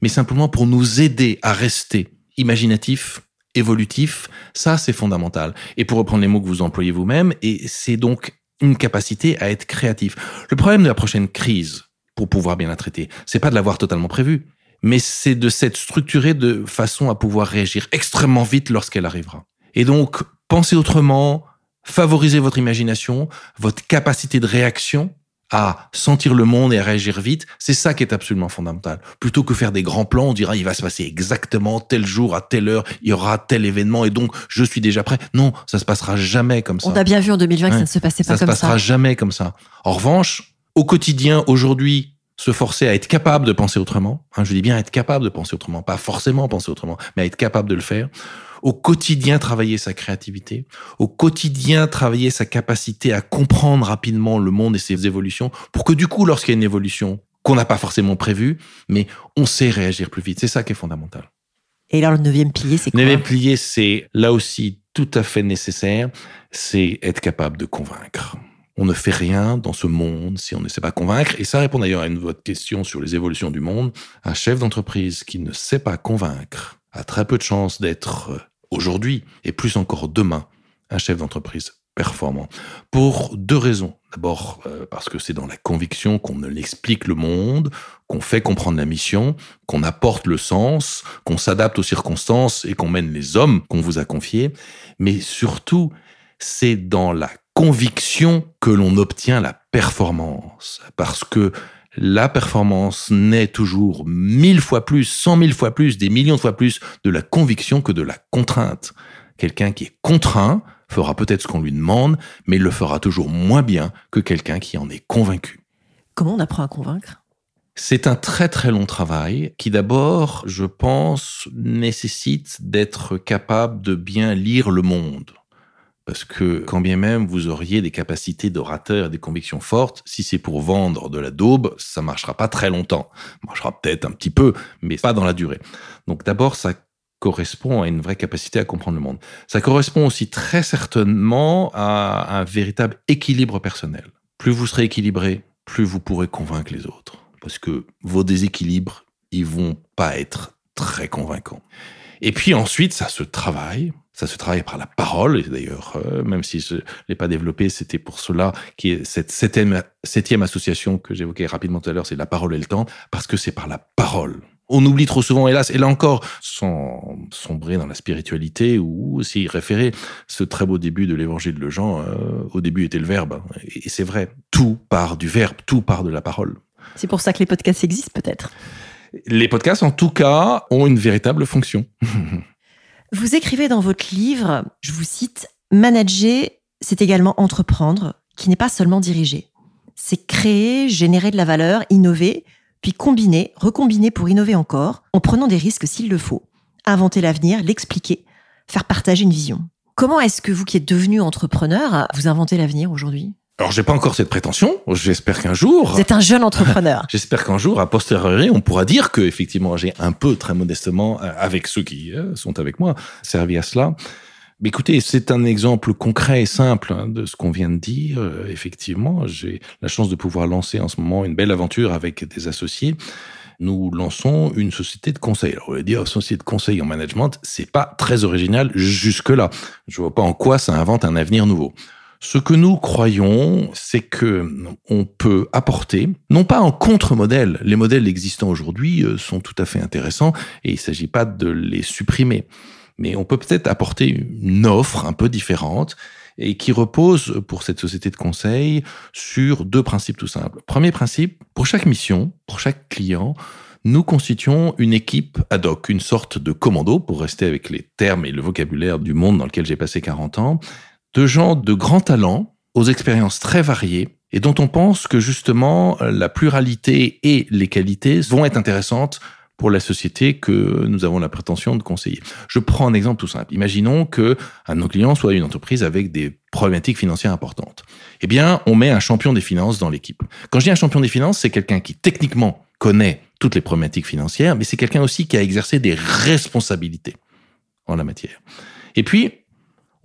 mais simplement pour nous aider à rester imaginatifs, évolutif, ça c'est fondamental. Et pour reprendre les mots que vous employez vous-même, et c'est donc une capacité à être créatif. Le problème de la prochaine crise, pour pouvoir bien la traiter, c'est pas de l'avoir totalement prévue, mais c'est de s'être structuré de façon à pouvoir réagir extrêmement vite lorsqu'elle arrivera. Et donc, pensez autrement, favorisez votre imagination, votre capacité de réaction, à sentir le monde et à réagir vite, c'est ça qui est absolument fondamental. Plutôt que faire des grands plans, on dira il va se passer exactement tel jour, à telle heure, il y aura tel événement et donc je suis déjà prêt. Non, ça se passera jamais comme ça. On a bien vu en 2020 que ça ne se passait pas comme ça. Ça se passera jamais comme ça. En revanche, au quotidien, aujourd'hui, se forcer à être capable de penser autrement, hein, je dis bien être capable de penser autrement, pas forcément penser autrement, mais être capable de le faire, au quotidien travailler sa créativité, au quotidien travailler sa capacité à comprendre rapidement le monde et ses évolutions, pour que du coup, lorsqu'il y a une évolution qu'on n'a pas forcément prévue, mais on sait réagir plus vite. C'est ça qui est fondamental. Et alors, le 9e pilier, c'est quoi? Le 9e pilier, c'est là aussi tout à fait nécessaire, c'est être capable de convaincre. On ne fait rien dans ce monde si on ne sait pas convaincre. Et ça répond d'ailleurs à votre question sur les évolutions du monde. Un chef d'entreprise qui ne sait pas convaincre a très peu de chances d'être aujourd'hui, et plus encore demain, un chef d'entreprise performant. Pour deux raisons. D'abord, parce que c'est dans la conviction qu'on ne l'explique le monde, qu'on fait comprendre la mission, qu'on apporte le sens, qu'on s'adapte aux circonstances et qu'on mène les hommes qu'on vous a confiés. Mais surtout, c'est dans la conviction que l'on obtient la performance, parce que la performance naît toujours 1000 fois plus, 100 000 fois plus, des millions de fois plus de la conviction que de la contrainte. Quelqu'un qui est contraint fera peut-être ce qu'on lui demande, mais il le fera toujours moins bien que quelqu'un qui en est convaincu. Comment on apprend à convaincre ? C'est un très très long travail qui d'abord, je pense, nécessite d'être capable de bien lire le monde. Parce que quand bien même vous auriez des capacités d'orateur et des convictions fortes, si c'est pour vendre de la daube, ça ne marchera pas très longtemps. Ça marchera peut-être un petit peu, mais pas dans la durée. Donc d'abord, ça correspond à une vraie capacité à comprendre le monde. Ça correspond aussi très certainement à un véritable équilibre personnel. Plus vous serez équilibré, plus vous pourrez convaincre les autres. Parce que vos déséquilibres, ils ne vont pas être très convaincants. Et puis ensuite, ça se travaille. Ça se travaille par la parole, et d'ailleurs, même si je ne l'ai pas développé, c'était pour cela qui est cette septième association que j'évoquais rapidement tout à l'heure, c'est la parole et le temps, parce que c'est par la parole. On oublie trop souvent, hélas, et là encore, sans sombrer dans la spiritualité ou aussi référer ce très beau début de l'évangile de Jean, au début était le verbe, et c'est vrai, tout part du verbe, tout part de la parole. C'est pour ça que les podcasts existent peut-être. Les podcasts, en tout cas, ont une véritable fonction. Vous écrivez dans votre livre, je vous cite, « Manager, c'est également entreprendre, qui n'est pas seulement diriger. C'est créer, générer de la valeur, innover, puis combiner, recombiner pour innover encore, en prenant des risques s'il le faut. Inventer l'avenir, l'expliquer, faire partager une vision. » Comment est-ce que vous qui êtes devenu entrepreneur, vous inventez l'avenir aujourd'hui ? Alors, j'ai pas encore cette prétention. J'espère qu'un jour... Vous êtes un jeune entrepreneur. J'espère qu'un jour, à posteriori, on pourra dire que, effectivement, j'ai un peu, très modestement, avec ceux qui sont avec moi, servi à cela. Mais écoutez, c'est un exemple concret et simple de ce qu'on vient de dire. Effectivement, j'ai la chance de pouvoir lancer en ce moment une belle aventure avec des associés. Nous lançons une société de conseil. Alors, on va dire, société de conseil en management, c'est pas très original jusque-là. Je vois pas en quoi ça invente un avenir nouveau. Ce que nous croyons, c'est que on peut apporter, non pas en contre-modèle, les modèles existants aujourd'hui sont tout à fait intéressants et il ne s'agit pas de les supprimer, mais on peut peut-être apporter une offre un peu différente et qui repose pour cette société de conseil sur deux principes tout simples. Premier principe, pour chaque mission, pour chaque client, nous constituons une équipe ad hoc, une sorte de commando, pour rester avec les termes et le vocabulaire du monde dans lequel j'ai passé 40 ans, de gens de grands talents, aux expériences très variées, et dont on pense que justement la pluralité et les qualités vont être intéressantes pour la société que nous avons la prétention de conseiller. Je prends un exemple tout simple. Imaginons qu'un de nos clients soit une entreprise avec des problématiques financières importantes. Eh bien, on met un champion des finances dans l'équipe. Quand je dis un champion des finances, c'est quelqu'un qui techniquement connaît toutes les problématiques financières, mais c'est quelqu'un aussi qui a exercé des responsabilités en la matière. Et puis,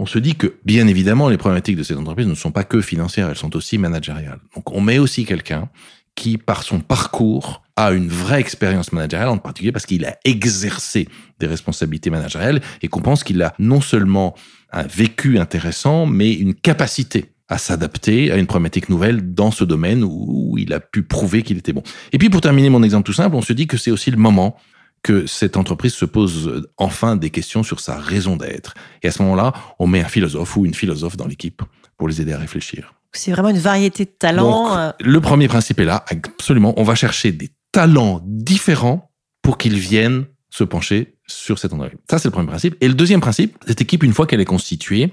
on se dit que, bien évidemment, les problématiques de cette entreprise ne sont pas que financières, elles sont aussi managériales. Donc, on met aussi quelqu'un qui, par son parcours, a une vraie expérience managériale, en particulier parce qu'il a exercé des responsabilités managériales et qu'on pense qu'il a non seulement un vécu intéressant, mais une capacité à s'adapter à une problématique nouvelle dans ce domaine où il a pu prouver qu'il était bon. Et puis, pour terminer mon exemple tout simple, on se dit que c'est aussi le moment que cette entreprise se pose enfin des questions sur sa raison d'être. Et à ce moment-là, on met un philosophe ou une philosophe dans l'équipe pour les aider à réfléchir. C'est vraiment une variété de talents. Donc, le premier principe est là, absolument. On va chercher des talents différents pour qu'ils viennent se pencher sur cette entreprise. Ça, c'est le premier principe. Et le deuxième principe, cette équipe, une fois qu'elle est constituée,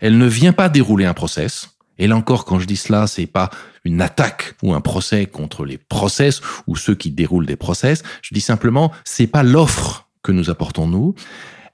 elle ne vient pas dérouler un process, Et là encore, quand je dis cela, c'est pas une attaque ou un procès contre les process ou ceux qui déroulent des process. Je dis simplement, c'est pas l'offre que nous apportons nous.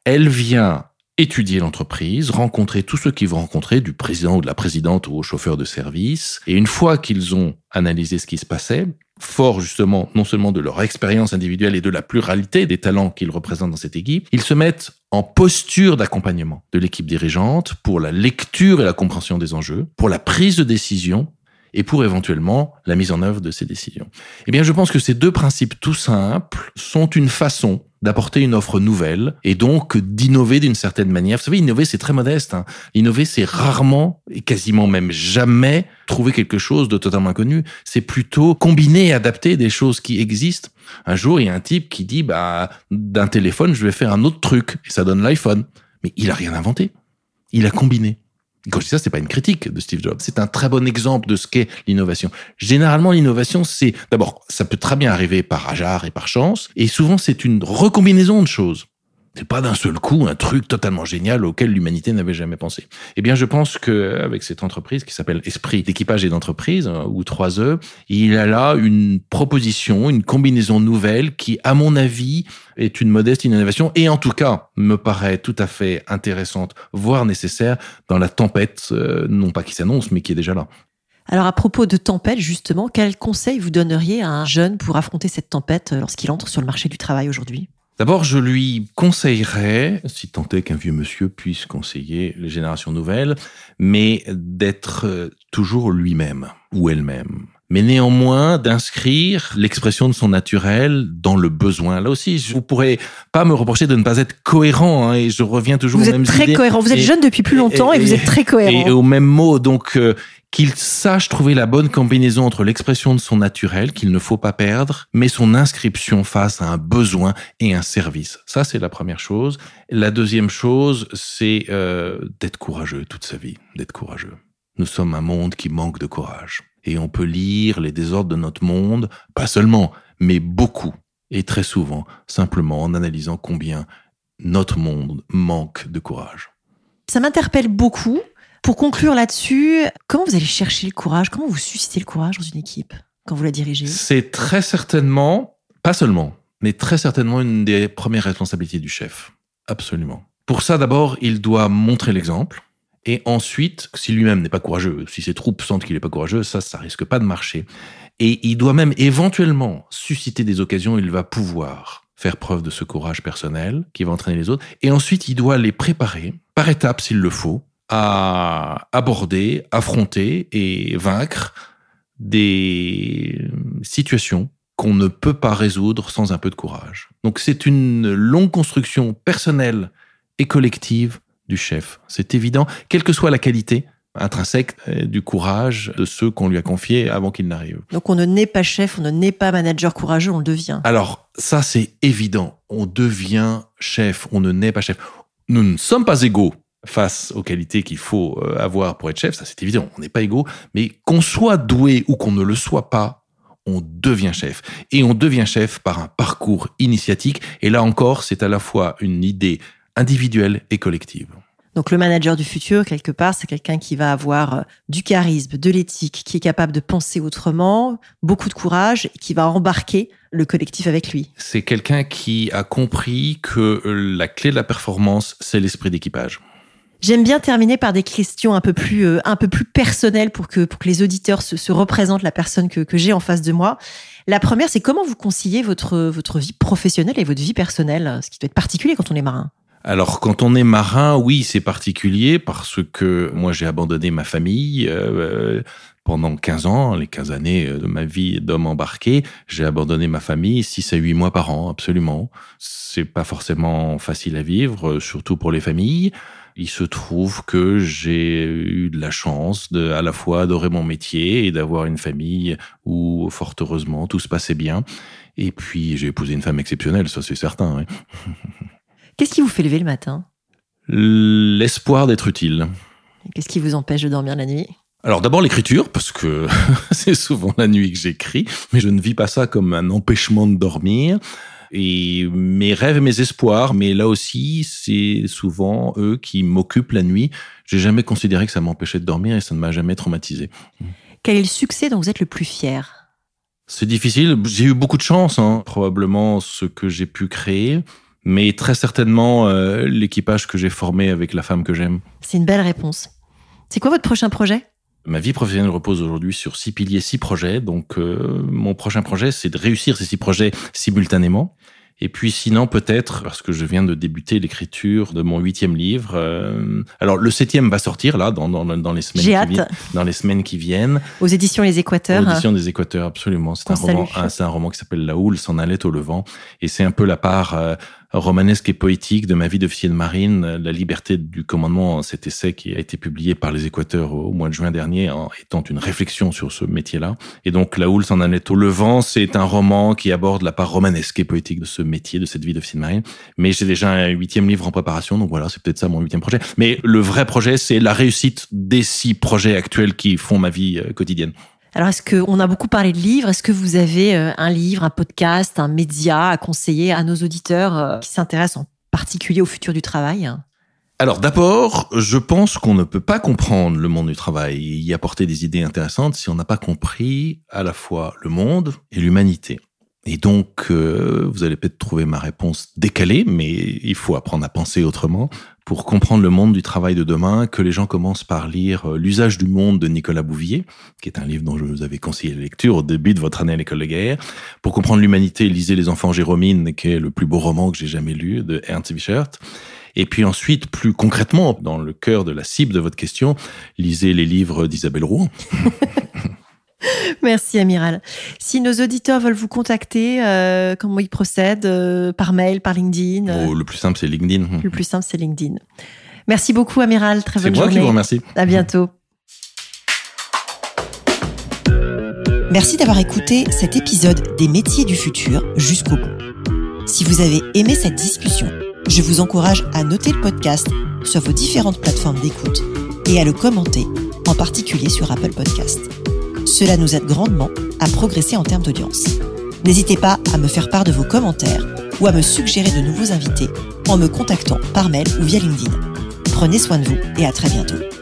Elle vient étudier l'entreprise, rencontrer tous ceux qu'ils vont rencontrer, du président ou de la présidente ou au chauffeur de service. Et une fois qu'ils ont analysé ce qui se passait, fort justement non seulement de leur expérience individuelle et de la pluralité des talents qu'ils représentent dans cette équipe, ils se mettent en posture d'accompagnement de l'équipe dirigeante pour la lecture et la compréhension des enjeux, pour la prise de décision et pour éventuellement la mise en œuvre de ces décisions. Eh bien, je pense que ces deux principes tout simples sont une façon d'apporter une offre nouvelle et donc d'innover d'une certaine manière. Vous savez, innover, c'est très modeste. Hein. Innover, c'est rarement et quasiment même jamais trouver quelque chose de totalement inconnu. C'est plutôt combiner et adapter des choses qui existent. Un jour, il y a un type qui dit, bah, d'un téléphone, je vais faire un autre truc et ça donne l'iPhone. Mais il a rien inventé. Il a combiné. Quand je dis ça, c'est pas une critique de Steve Jobs. C'est un très bon exemple de ce qu'est l'innovation. Généralement, l'innovation, c'est d'abord, ça peut très bien arriver par hasard et par chance, et souvent c'est une recombinaison de choses. C'est pas d'un seul coup un truc totalement génial auquel l'humanité n'avait jamais pensé. Eh bien, je pense que avec cette entreprise qui s'appelle Esprit d'équipage et d'entreprise ou 3E, il a là une proposition, une combinaison nouvelle qui, à mon avis, est une modeste innovation et en tout cas me paraît tout à fait intéressante, voire nécessaire dans la tempête, non pas qui s'annonce, mais qui est déjà là. Alors, à propos de tempête, justement, quel conseil vous donneriez à un jeune pour affronter cette tempête lorsqu'il entre sur le marché du travail aujourd'hui ? D'abord, je lui conseillerais, si tant est qu'un vieux monsieur puisse conseiller les générations nouvelles, mais d'être toujours lui-même ou elle-même. Mais néanmoins, d'inscrire l'expression de son naturel dans le besoin. Là aussi, vous pourrez pas me reprocher de ne pas être cohérent. Hein, et je reviens toujours aux mêmes idées. Vous êtes très cohérent. Vous êtes jeune depuis plus longtemps et vous êtes très cohérent. Et aux mêmes mots, donc... qu'il sache trouver la bonne combinaison entre l'expression de son naturel, qu'il ne faut pas perdre, mais son inscription face à un besoin et un service. Ça, c'est la première chose. La deuxième chose, c'est d'être courageux toute sa vie, d'être courageux. Nous sommes un monde qui manque de courage. Et on peut lire les désordres de notre monde, pas seulement, mais beaucoup, et très souvent, simplement en analysant combien notre monde manque de courage. Ça m'interpelle beaucoup. Pour conclure là-dessus, comment vous allez chercher le courage ? Comment vous suscitez le courage dans une équipe quand vous la dirigez ? C'est très certainement, pas seulement, mais très certainement une des premières responsabilités du chef. Absolument. Pour ça, d'abord, il doit montrer l'exemple. Et ensuite, si lui-même n'est pas courageux, si ses troupes sentent qu'il n'est pas courageux, ça risque pas de marcher. Et il doit même éventuellement susciter des occasions où il va pouvoir faire preuve de ce courage personnel qui va entraîner les autres. Et ensuite, il doit les préparer, par étapes s'il le faut, à aborder, affronter et vaincre des situations qu'on ne peut pas résoudre sans un peu de courage. Donc c'est une longue construction personnelle et collective du chef. C'est évident, quelle que soit la qualité intrinsèque du courage de ceux qu'on lui a confiés avant qu'il n'arrive. Donc on ne naît pas chef, on ne naît pas manager courageux, on le devient. Alors ça c'est évident, on devient chef, on ne naît pas chef. Nous ne sommes pas égaux face aux qualités qu'il faut avoir pour être chef, ça c'est évident, on n'est pas égaux, mais qu'on soit doué ou qu'on ne le soit pas, on devient chef. Et on devient chef par un parcours initiatique, et là encore, c'est à la fois une idée individuelle et collective. Donc le manager du futur, quelque part, c'est quelqu'un qui va avoir du charisme, de l'éthique, qui est capable de penser autrement, beaucoup de courage, et qui va embarquer le collectif avec lui. C'est quelqu'un qui a compris que la clé de la performance, c'est l'esprit d'équipage. J'aime bien terminer par des questions un peu plus personnelles pour que les auditeurs se représentent la personne que j'ai en face de moi. La première, c'est comment vous conciliez votre vie professionnelle et votre vie personnelle, ce qui doit être particulier quand on est marin. Alors, quand on est marin, oui, c'est particulier parce que moi, j'ai abandonné ma famille pendant 15 ans, les 15 années de ma vie d'homme embarqué. J'ai abandonné ma famille 6 à 8 mois par an, absolument. C'est pas forcément facile à vivre, surtout pour les familles. Il se trouve que j'ai eu de la chance de à la fois adorer mon métier et d'avoir une famille où, fort heureusement, tout se passait bien. Et puis, j'ai épousé une femme exceptionnelle, ça c'est certain. Oui. Qu'est-ce qui vous fait lever le matin ? L'espoir d'être utile. Et qu'est-ce qui vous empêche de dormir la nuit ? Alors d'abord l'écriture, parce que c'est souvent la nuit que j'écris, mais je ne vis pas ça comme un empêchement de dormir. Et mes rêves et mes espoirs, mais là aussi, c'est souvent eux qui m'occupent la nuit. J'ai jamais considéré que ça m'empêchait de dormir et ça ne m'a jamais traumatisé. Quel est le succès dont vous êtes le plus fier ? C'est difficile. J'ai eu beaucoup de chance, probablement ce que j'ai pu créer, mais très certainement l'équipage que j'ai formé avec la femme que j'aime. C'est une belle réponse. C'est quoi votre prochain projet ? Ma vie professionnelle repose aujourd'hui sur 6 piliers, 6 projets. Donc, mon prochain projet, c'est de réussir ces 6 projets simultanément. Et puis, sinon, peut-être, parce que je viens de débuter l'écriture de mon 8e livre. Alors, le 7e va sortir, là, dans les semaines qui viennent. Aux éditions Les Équateurs. Aux éditions des Équateurs, absolument. C'est un roman qui s'appelle « La houle s'en allait au Levant ». Et c'est un peu la part romanesque et poétique de ma vie d'officier de marine, La liberté du commandement, cet essai qui a été publié par les Équateurs au mois de juin dernier, étant une réflexion sur ce métier-là. Et donc, La houle s'en allait au Levant, c'est un roman qui aborde la part romanesque et poétique de ce métier, de cette vie d'officier de marine. Mais j'ai déjà un 8e livre en préparation, donc voilà, c'est peut-être ça mon 8e projet. Mais le vrai projet, c'est la réussite des 6 projets actuels qui font ma vie quotidienne. Alors, est-ce qu'on a beaucoup parlé de livres? Est-ce que vous avez un livre, un podcast, un média à conseiller à nos auditeurs qui s'intéressent en particulier au futur du travail? Alors d'abord, je pense qu'on ne peut pas comprendre le monde du travail et y apporter des idées intéressantes si on n'a pas compris à la fois le monde et l'humanité. Et donc, vous allez peut-être trouver ma réponse décalée, mais il faut apprendre à penser autrement pour comprendre le monde du travail de demain, que les gens commencent par lire « L'usage du monde » de Nicolas Bouvier, qui est un livre dont je vous avais conseillé la lecture au début de votre année à l'École de Guerre. Pour comprendre l'humanité, lisez « Les enfants Jéromine », qui est le plus beau roman que j'ai jamais lu, de Ernst Wiechert. Et puis ensuite, plus concrètement, dans le cœur de la cible de votre question, lisez les livres d'Isabelle Rouen. Merci, Amiral. Si nos auditeurs veulent vous contacter, comment ils procèdent ? Par mail, par LinkedIn Le plus simple, c'est LinkedIn. Le plus simple, c'est LinkedIn. Merci beaucoup, Amiral. Très bonne journée. C'est moi qui vous remercie. À bientôt. Merci d'avoir écouté cet épisode des métiers du futur jusqu'au bout. Si vous avez aimé cette discussion, je vous encourage à noter le podcast sur vos différentes plateformes d'écoute et à le commenter, en particulier sur Apple Podcasts. Cela nous aide grandement à progresser en termes d'audience. N'hésitez pas à me faire part de vos commentaires ou à me suggérer de nouveaux invités en me contactant par mail ou via LinkedIn. Prenez soin de vous et à très bientôt.